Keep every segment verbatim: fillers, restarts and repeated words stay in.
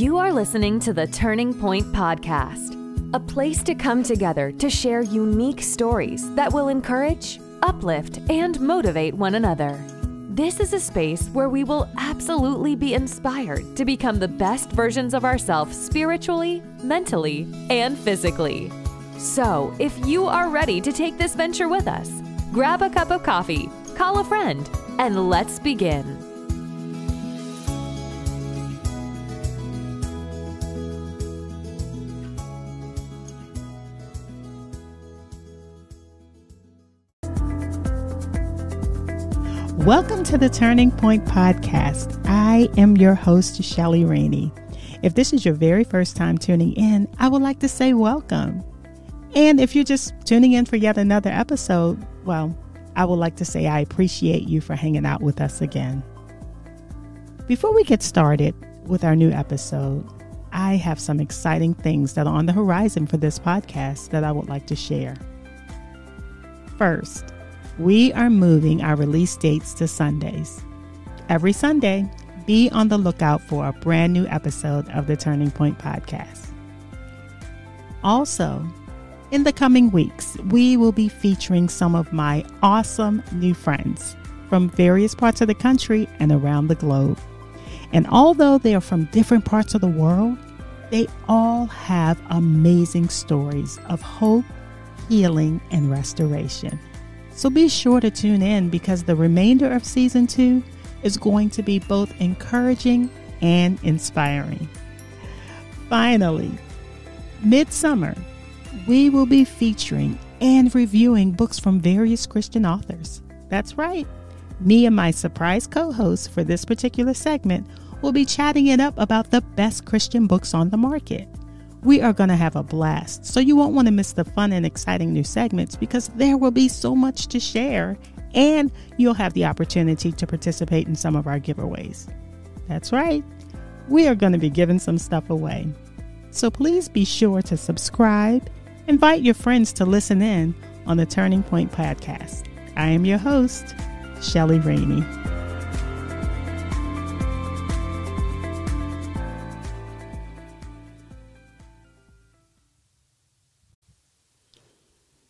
You are listening to The Turning Point Podcast, a place to come together to share unique stories that will encourage, uplift, and motivate one another. This is a space where we will absolutely be inspired to become the best versions of ourselves spiritually, mentally, and physically. So, if you are ready to take this venture with us, grab a cup of coffee, call a friend, and let's begin. Welcome to the Turning Point Podcast. I am your host, Shelly Rainey. If this is your very first time tuning in, I would like to say welcome. And if you're just tuning in for yet another episode, well, I would like to say I appreciate you for hanging out with us again. Before we get started with our new episode, I have some exciting things that are on the horizon for this podcast that I would like to share. First, we are moving our release dates to Sundays. Every Sunday, be on the lookout for a brand new episode of the Turning Point Podcast. Also, in the coming weeks, we will be featuring some of my awesome new friends from various parts of the country and around the globe. And although they are from different parts of the world, they all have amazing stories of hope, healing, and restoration. So be sure to tune in because the remainder of season two is going to be both encouraging and inspiring. Finally, midsummer, we will be featuring and reviewing books from various Christian authors. That's right. Me and my surprise co-host for this particular segment will be chatting it up about the best Christian books on the market. We are going to have a blast, so you won't want to miss the fun and exciting new segments because there will be so much to share and you'll have the opportunity to participate in some of our giveaways. That's right, we are going to be giving some stuff away. So please be sure to subscribe, invite your friends to listen in on the Turning Point Podcast. I am your host, Shelly Rainey.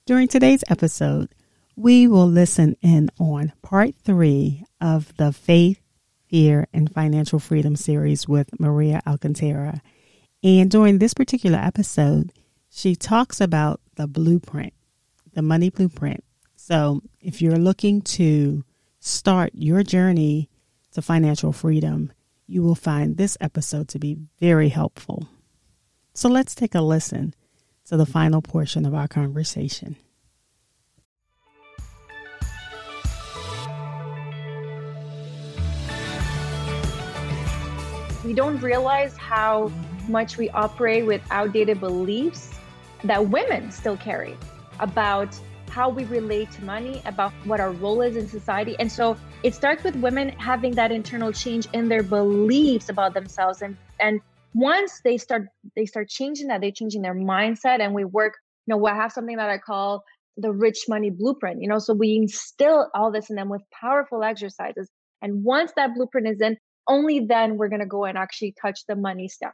During today's episode, we will listen in on part three of the Faith, Fear, and Financial Freedom series with Maria Alcantara. And during this particular episode, she talks about the blueprint, the money blueprint. So if you're looking to start your journey to financial freedom, you will find this episode to be very helpful. So let's take a listen to the final portion of our conversation. We don't realize how much we operate with outdated beliefs that women still carry about how we relate to money, about what our role is in society. And so it starts with women having that internal change in their beliefs about themselves and, and Once they start, they start changing that, they're changing their mindset, and we work, you know, we have something that I call the rich money blueprint, you know, so we instill all this in them with powerful exercises. And once that blueprint is in, only then we're going to go and actually touch the money stuff.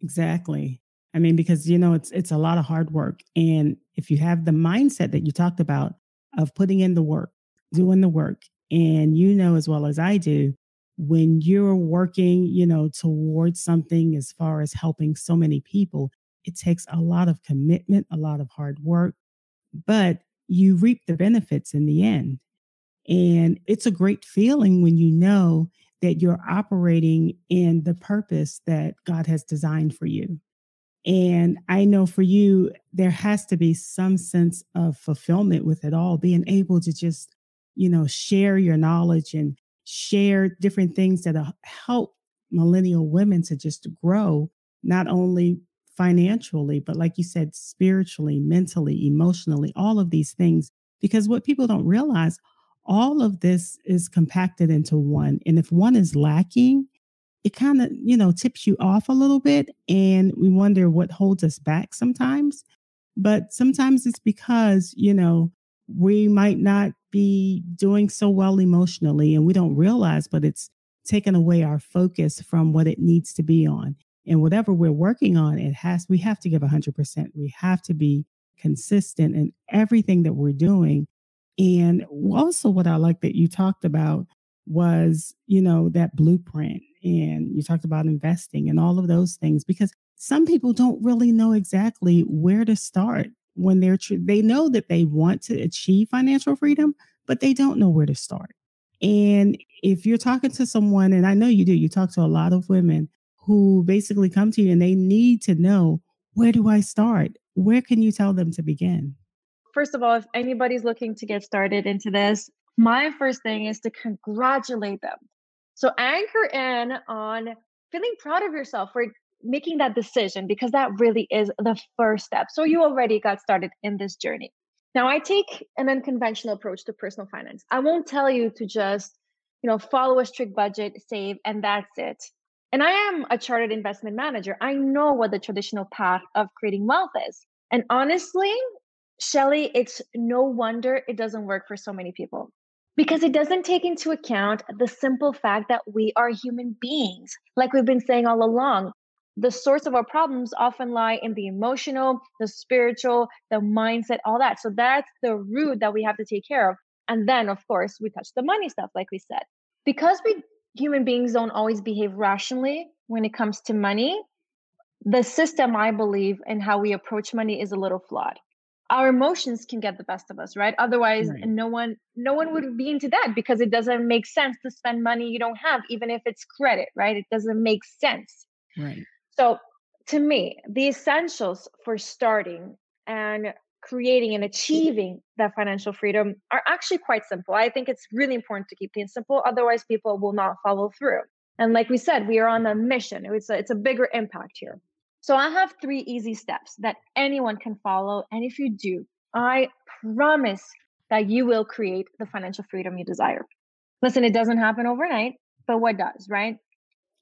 Exactly. I mean, because, you know, it's, it's a lot of hard work. And if you have the mindset that you talked about of putting in the work, doing the work, and you know, as well as I do, when you're working, you know, towards something as far as helping so many people, it takes a lot of commitment, a lot of hard work, but you reap the benefits in the end. And it's a great feeling when you know that you're operating in the purpose that God has designed for you. And I know for you, there has to be some sense of fulfillment with it all, being able to just, you know, share your knowledge and share different things that help millennial women to just grow, not only financially, but like you said, spiritually, mentally, emotionally, all of these things. Because what people don't realize, all of this is compacted into one. And if one is lacking, it kind of, you know, tips you off a little bit. And we wonder what holds us back sometimes. But sometimes it's because, you know, we might not be doing so well emotionally and we don't realize, but it's taken away our focus from what it needs to be on. And whatever we're working on, it has, we have to give one hundred percent. We have to be consistent in everything that we're doing. And also what I like that you talked about was, you know, that blueprint, and you talked about investing and all of those things, because some people don't really know exactly where to start when they're, tr- they know that they want to achieve financial freedom, but they don't know where to start. And if you're talking to someone, and I know you do, you talk to a lot of women who basically come to you and they need to know, where do I start? Where can you tell them to begin? First of all, if anybody's looking to get started into this, my first thing is to congratulate them. So anchor in on feeling proud of yourself for making that decision, because that really is the first step. So you already got started in this journey. Now, I take an unconventional approach to personal finance. I won't tell you to just, you know, follow a strict budget, save, and that's it. And I am a chartered investment manager. I know what the traditional path of creating wealth is. And honestly, Shelly, it's no wonder it doesn't work for so many people, because it doesn't take into account the simple fact that we are human beings. Like we've been saying all along, the source of our problems often lie in the emotional, the spiritual, the mindset, all that. So that's the root that we have to take care of. And then, of course, we touch the money stuff, like we said. Because we human beings don't always behave rationally when it comes to money, the system, I believe, and how we approach money is a little flawed. Our emotions can get the best of us, right? Otherwise, right. no one no one would be into that, because it doesn't make sense to spend money you don't have, even if it's credit, right? It doesn't make sense. Right. So to me, the essentials for starting and creating and achieving that financial freedom are actually quite simple. I think it's really important to keep things simple. Otherwise, people will not follow through. And like we said, we are on a mission. It's a, it's a bigger impact here. So I have three easy steps that anyone can follow. And if you do, I promise that you will create the financial freedom you desire. Listen, it doesn't happen overnight, but what does, right?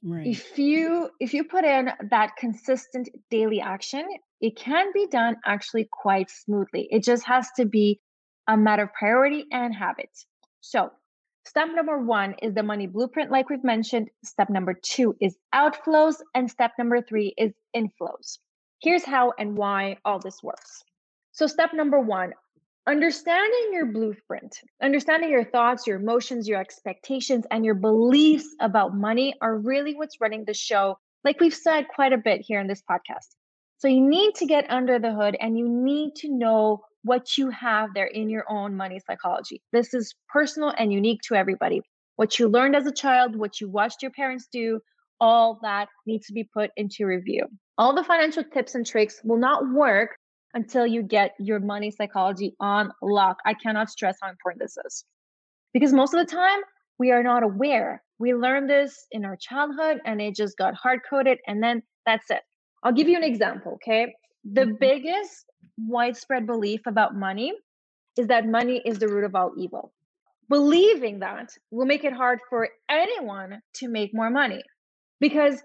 Right. If you if you put in that consistent daily action, it can be done actually quite smoothly. It just has to be a matter of priority and habit. So step number one is the money blueprint, like we've mentioned. Step number two is outflows. And step number three is inflows. Here's how and why all this works. So step number one, understanding your blueprint, understanding your thoughts, your emotions, your expectations, and your beliefs about money are really what's running the show, like we've said quite a bit here in this podcast. So you need to get under the hood and you need to know what you have there in your own money psychology. This is personal and unique to everybody. What you learned as a child, what you watched your parents do, all that needs to be put into review. All the financial tips and tricks will not work until you get your money psychology on lock. I cannot stress how important this is, because most of the time we are not aware. We learned this in our childhood and it just got hard-coded, and then that's it. I'll give you an example, okay? The mm-hmm. biggest widespread belief about money is that money is the root of all evil. Believing that will make it hard for anyone to make more money, because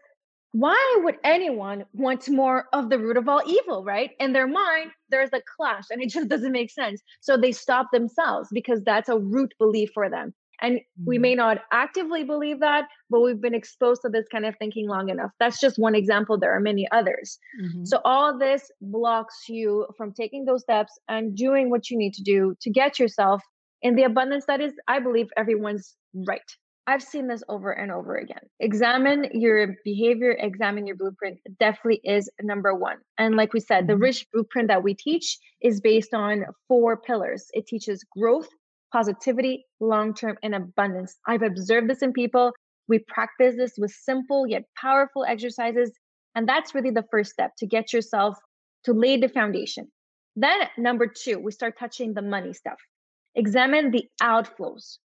why would anyone want more of the root of all evil, right? In their mind, there's a clash and it just doesn't make sense. So they stop themselves, because that's a root belief for them. And mm-hmm. we may not actively believe that, but we've been exposed to this kind of thinking long enough. That's just one example. There are many others. Mm-hmm. So all this blocks you from taking those steps and doing what you need to do to get yourself in the abundance that is, I believe, everyone's right. I've seen this over and over again. Examine your behavior, examine your blueprint definitely is number one. And like we said, mm-hmm. the rich blueprint that we teach is based on four pillars. It teaches growth, positivity, long-term, and abundance. I've observed this in people. We practice this with simple yet powerful exercises. And that's really the first step, to get yourself to lay the foundation. Then number two, we start touching the money stuff. Examine the outflows.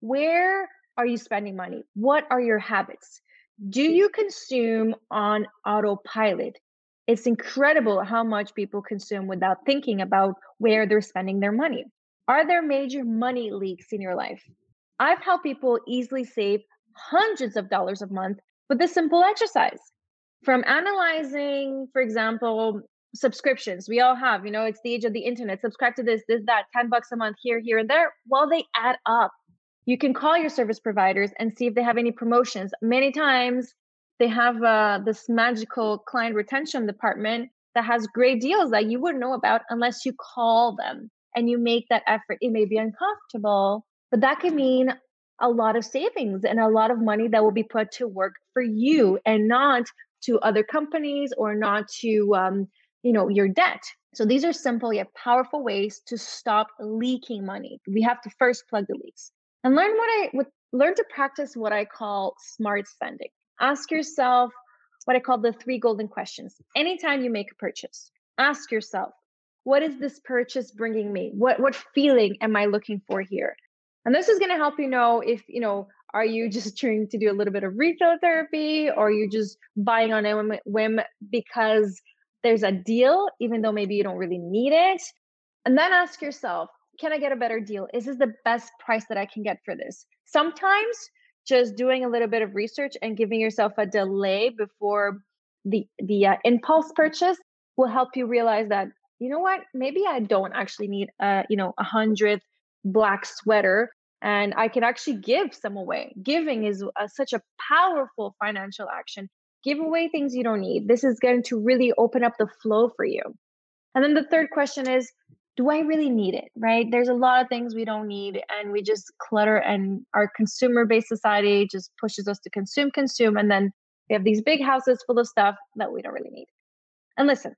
Where are you spending money? What are your habits? Do you consume on autopilot? It's incredible how much people consume without thinking about where they're spending their money. Are there major money leaks in your life? I've helped people easily save hundreds of dollars a month with this simple exercise. From analyzing, for example, subscriptions, we all have, you know, it's the age of the internet, subscribe to this, this, that, ten bucks a month here, here, and there. Well, they add up. You can call your service providers and see if they have any promotions. Many times They have uh, this magical client retention department that has great deals that you wouldn't know about unless you call them and you make that effort. It may be uncomfortable, but that can mean a lot of savings and a lot of money that will be put to work for you and not to other companies or not to um, you know, your debt. So these are simple yet powerful ways to stop leaking money. We have to first plug the leaks and learn what I would learn to practice what I call smart spending. Ask yourself what I call the three golden questions. Anytime you make a purchase, ask yourself, what is this purchase bringing me? What what feeling am I looking for here? And this is going to help you know if, you know, are you just trying to do a little bit of retail therapy, or are you just buying on a whim because there's a deal, even though maybe you don't really need it? And then ask yourself, can I get a better deal? Is this the best price that I can get for this? Sometimes just doing a little bit of research and giving yourself a delay before the the uh, impulse purchase will help you realize that, you know what, maybe I don't actually need a, you know, a hundredth black sweater, and I can actually give some away. Giving is a, such a powerful financial action. Give away things you don't need. This is going to really open up the flow for you. And then the third question is, do I really need it, right? There's a lot of things we don't need, and we just clutter, and our consumer-based society just pushes us to consume, consume. And then we have these big houses full of stuff that we don't really need. And listen,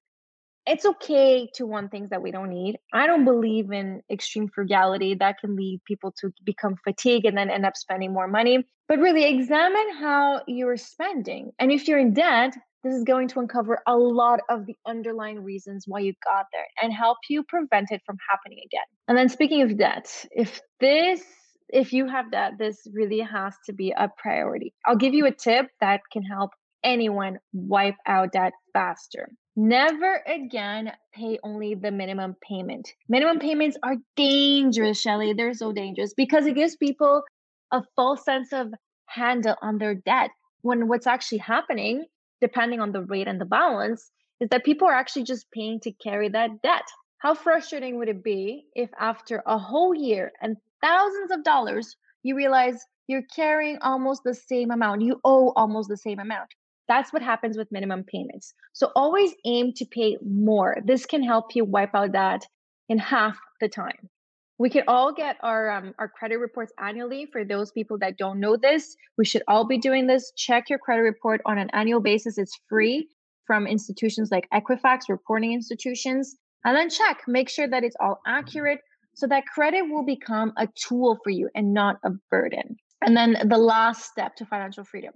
it's okay to want things that we don't need. I don't believe in extreme frugality. That can lead people to become fatigued and then end up spending more money. But really examine how you're spending. And if you're in debt, this is going to uncover a lot of the underlying reasons why you got there and help you prevent it from happening again. And then speaking of debt, if this, if you have debt, this really has to be a priority. I'll give you a tip that can help anyone wipe out debt faster. Never again pay only the minimum payment. Minimum payments are dangerous, Shelly. They're so dangerous because it gives people a false sense of handle on their debt, when what's actually happening, depending on the rate and the balance, is that people are actually just paying to carry that debt. How frustrating would it be if after a whole year and thousands of dollars, you realize you're carrying almost the same amount, you owe almost the same amount? That's what happens with minimum payments. So always aim to pay more. This can help you wipe out debt in half the time. We can all get our um, our credit reports annually. For those people that don't know this, we should all be doing this. Check your credit report on an annual basis. It's free from institutions like Equifax, reporting institutions. And then check, make sure that it's all accurate so that credit will become a tool for you and not a burden. And then the last step to financial freedom,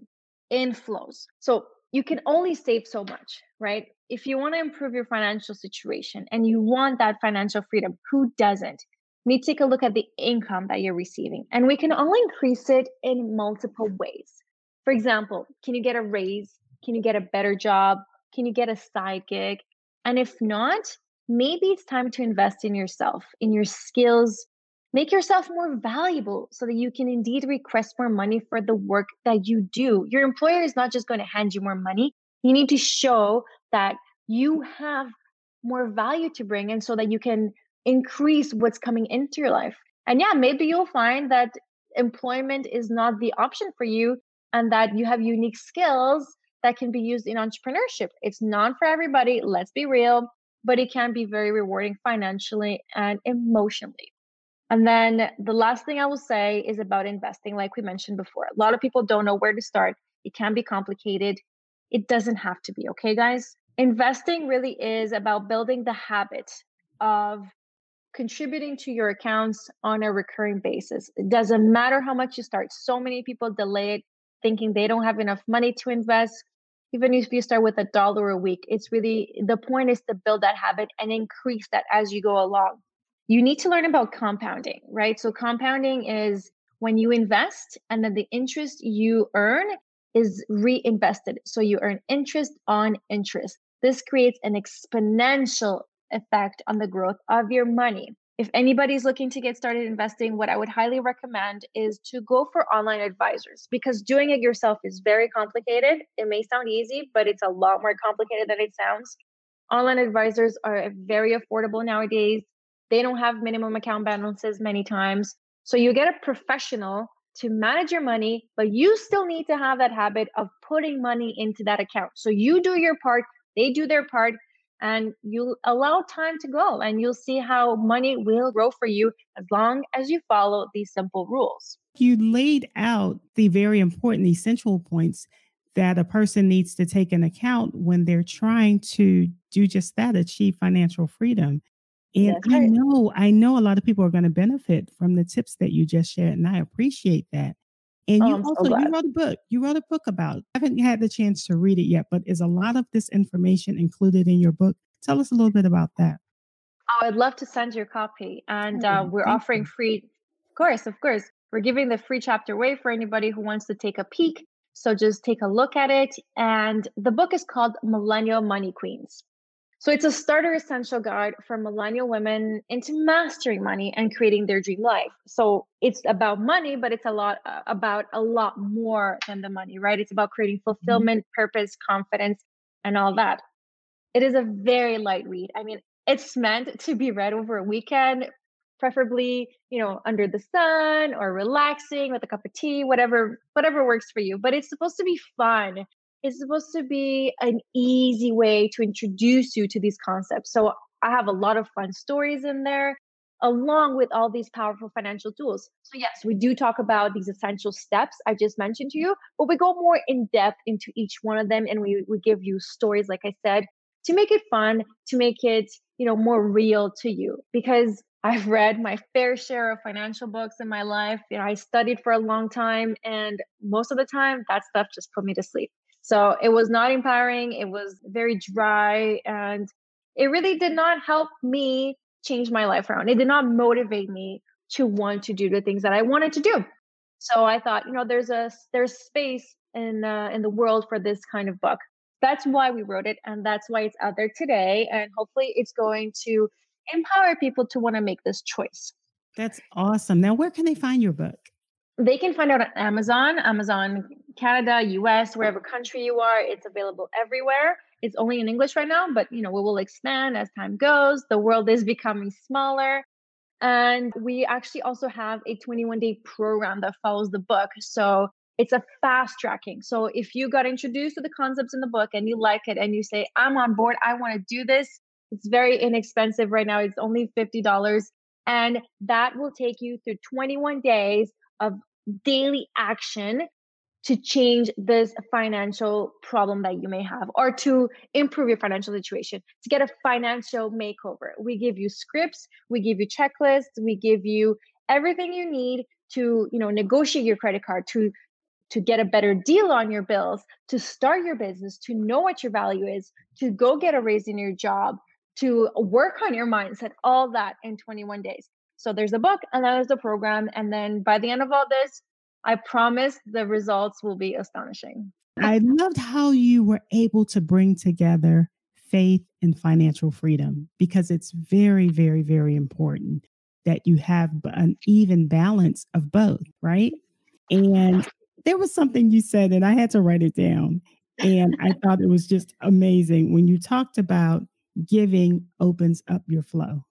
inflows. So you can only save so much, right? If you want to improve your financial situation and you want that financial freedom, who doesn't? We need to take a look at the income that you're receiving, and we can all increase it in multiple ways. For example, can you get a raise? Can you get a better job? Can you get a side gig? And if not, maybe it's time to invest in yourself, in your skills. Make yourself more valuable so that you can indeed request more money for the work that you do. Your employer is not just going to hand you more money. You need to show that you have more value to bring in so that you can increase what's coming into your life. And yeah, maybe you'll find that employment is not the option for you and that you have unique skills that can be used in entrepreneurship. It's not for everybody, let's be real, but it can be very rewarding financially and emotionally. And then the last thing I will say is about investing, like we mentioned before. A lot of people don't know where to start. It can be complicated. It doesn't have to be, okay, guys? Investing really is about building the habit of contributing to your accounts on a recurring basis. It doesn't matter how much you start. So many people delay it thinking they don't have enough money to invest. Even if you start with a dollar a week, it's really, the point is to build that habit and increase that as you go along. You need to learn about compounding, right? So compounding is when you invest and then the interest you earn is reinvested. So you earn interest on interest. This creates an exponential effect on the growth of your money. If anybody's looking to get started investing, what I would highly recommend is to go for online advisors, because doing it yourself is very complicated. It may sound easy, but it's a lot more complicated than it sounds. Online advisors are very affordable nowadays. They don't have minimum account balances many times. So you get a professional to manage your money, but you still need to have that habit of putting money into that account. So you do your part, they do their part, and you allow time to go, and you'll see how money will grow for you as long as you follow these simple rules. You laid out the very important essential points that a person needs to take into account when they're trying to do just that, achieve financial freedom. And That's right. I know, I know a lot of people are going to benefit from the tips that you just shared, and I appreciate that. And oh, you I'm also, so you wrote a book, you wrote a book about, I haven't had the chance to read it yet, but is a lot of this information included in your book? Tell us a little bit about that. Oh, I'd love to send you a copy. And oh, uh, we're offering you. free, of course, of course. We're giving the free chapter away for anybody who wants to take a peek. So just take a look at it. And the book is called Millennial Money Queens. So it's a starter essential guide for millennial women into mastering money and creating their dream life. So it's about money, but it's a lot uh, about a lot more than the money, right? It's about creating fulfillment, mm-hmm. purpose, confidence, and all that. It is a very light read. I mean, it's meant to be read over a weekend, preferably, you know, under the sun or relaxing with a cup of tea, whatever, whatever works for you. But it's supposed to be fun. It's supposed to be an easy way to introduce you to these concepts. So I have a lot of fun stories in there, along with all these powerful financial tools. So yes, we do talk about these essential steps I just mentioned to you, but we go more in depth into each one of them. And we, we give you stories, like I said, to make it fun, to make it, you know, more real to you. Because I've read my fair share of financial books in my life. You know, I studied for a long time, and most of the time that stuff just put me to sleep. So it was not empowering. It was very dry, and it really did not help me change my life around. It did not motivate me to want to do the things that I wanted to do. So I thought, you know, there's a there's space in uh, in the world for this kind of book. That's why we wrote it, and that's why it's out there today. And hopefully, it's going to empower people to want to make this choice. That's awesome. Now, where can they find your book? They can find out on Amazon, Amazon Canada, U S, wherever country you are. It's available everywhere. It's only in English right now, but you know, we will expand as time goes. The world is becoming smaller. And we actually also have a twenty-one day program that follows the book. So it's a fast tracking. So if you got introduced to the concepts in the book and you like it and you say, I'm on board, I want to do this. It's very inexpensive right now. It's only fifty dollars. And that will take you through twenty-one days of daily action to change this financial problem that you may have, or to improve your financial situation, to get a financial makeover. We give you scripts, we give you checklists, we give you everything you need to, you know, negotiate your credit card, to, to get a better deal on your bills, to start your business, to know what your value is, to go get a raise in your job, to work on your mindset, all that in twenty-one days. So there's a book, and then there's a program. And then by the end of all this, I promise the results will be astonishing. I loved how you were able to bring together faith and financial freedom, because it's very, very, very important that you have an even balance of both, right? And there was something you said, and I had to write it down. And I thought it was just amazing when you talked about giving opens up your flow.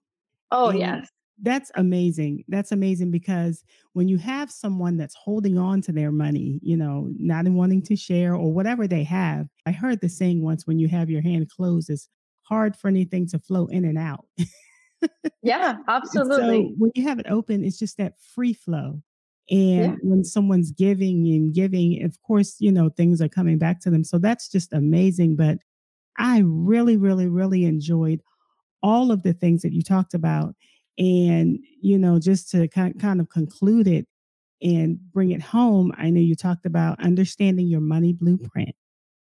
Oh, and yes. That's amazing. That's amazing, because when you have someone that's holding on to their money, you know, not wanting to share or whatever they have, I heard the saying once, when you have your hand closed, it's hard for anything to flow in and out. Yeah, absolutely. So when you have it open, it's just that free flow. And yeah. when someone's giving and giving, of course, you know, things are coming back to them. So that's just amazing. But I really, really, really enjoyed all of the things that you talked about. And, you know, just to kind of conclude it and bring it home, I know you talked about understanding your money blueprint,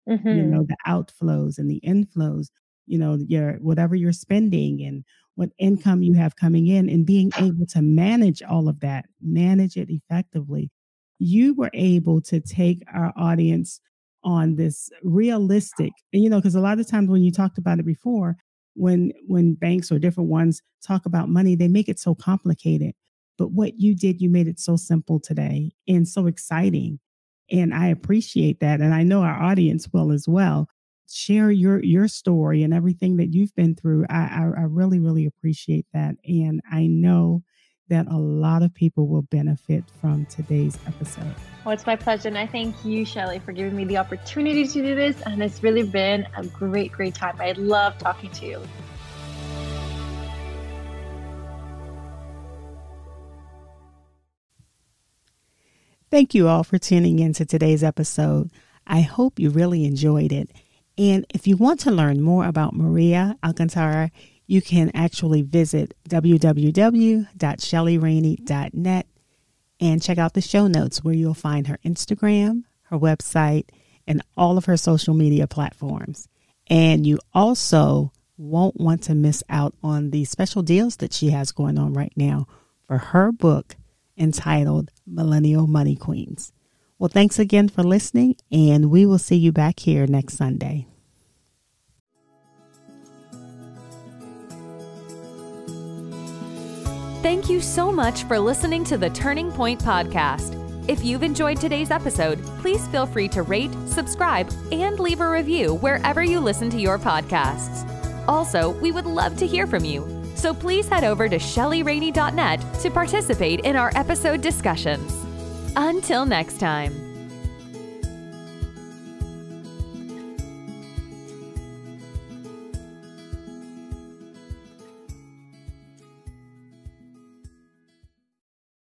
mm-hmm. you know, the outflows and the inflows, you know, your whatever you're spending and what income you have coming in, and being able to manage all of that, manage it effectively. You were able to take our audience on this realistic, you know, because a lot of times when you talked about it before, When when banks or different ones talk about money, they make it so complicated. But what you did, you made it so simple today and so exciting. And I appreciate that. And I know our audience will as well. Share your your story and everything that you've been through. I I, I really, really appreciate that. And I know that a lot of people will benefit from today's episode. Well, it's my pleasure. And I thank you, Shelly, for giving me the opportunity to do this. And it's really been a great, great time. I love talking to you. Thank you all for tuning in to today's episode. I hope you really enjoyed it. And if you want to learn more about Maria Alcantara, you can actually visit w w w dot shelly rainey dot net and check out the show notes where you'll find her Instagram, her website, and all of her social media platforms. And you also won't want to miss out on the special deals that she has going on right now for her book entitled Millennial Money Queens. Well, thanks again for listening, and we will see you back here next Sunday. Thank you so much for listening to the Turning Point Podcast. If you've enjoyed today's episode, please feel free to rate, subscribe, and leave a review wherever you listen to your podcasts. Also, we would love to hear from you, so please head over to shelly rainey dot net to participate in our episode discussions. Until next time.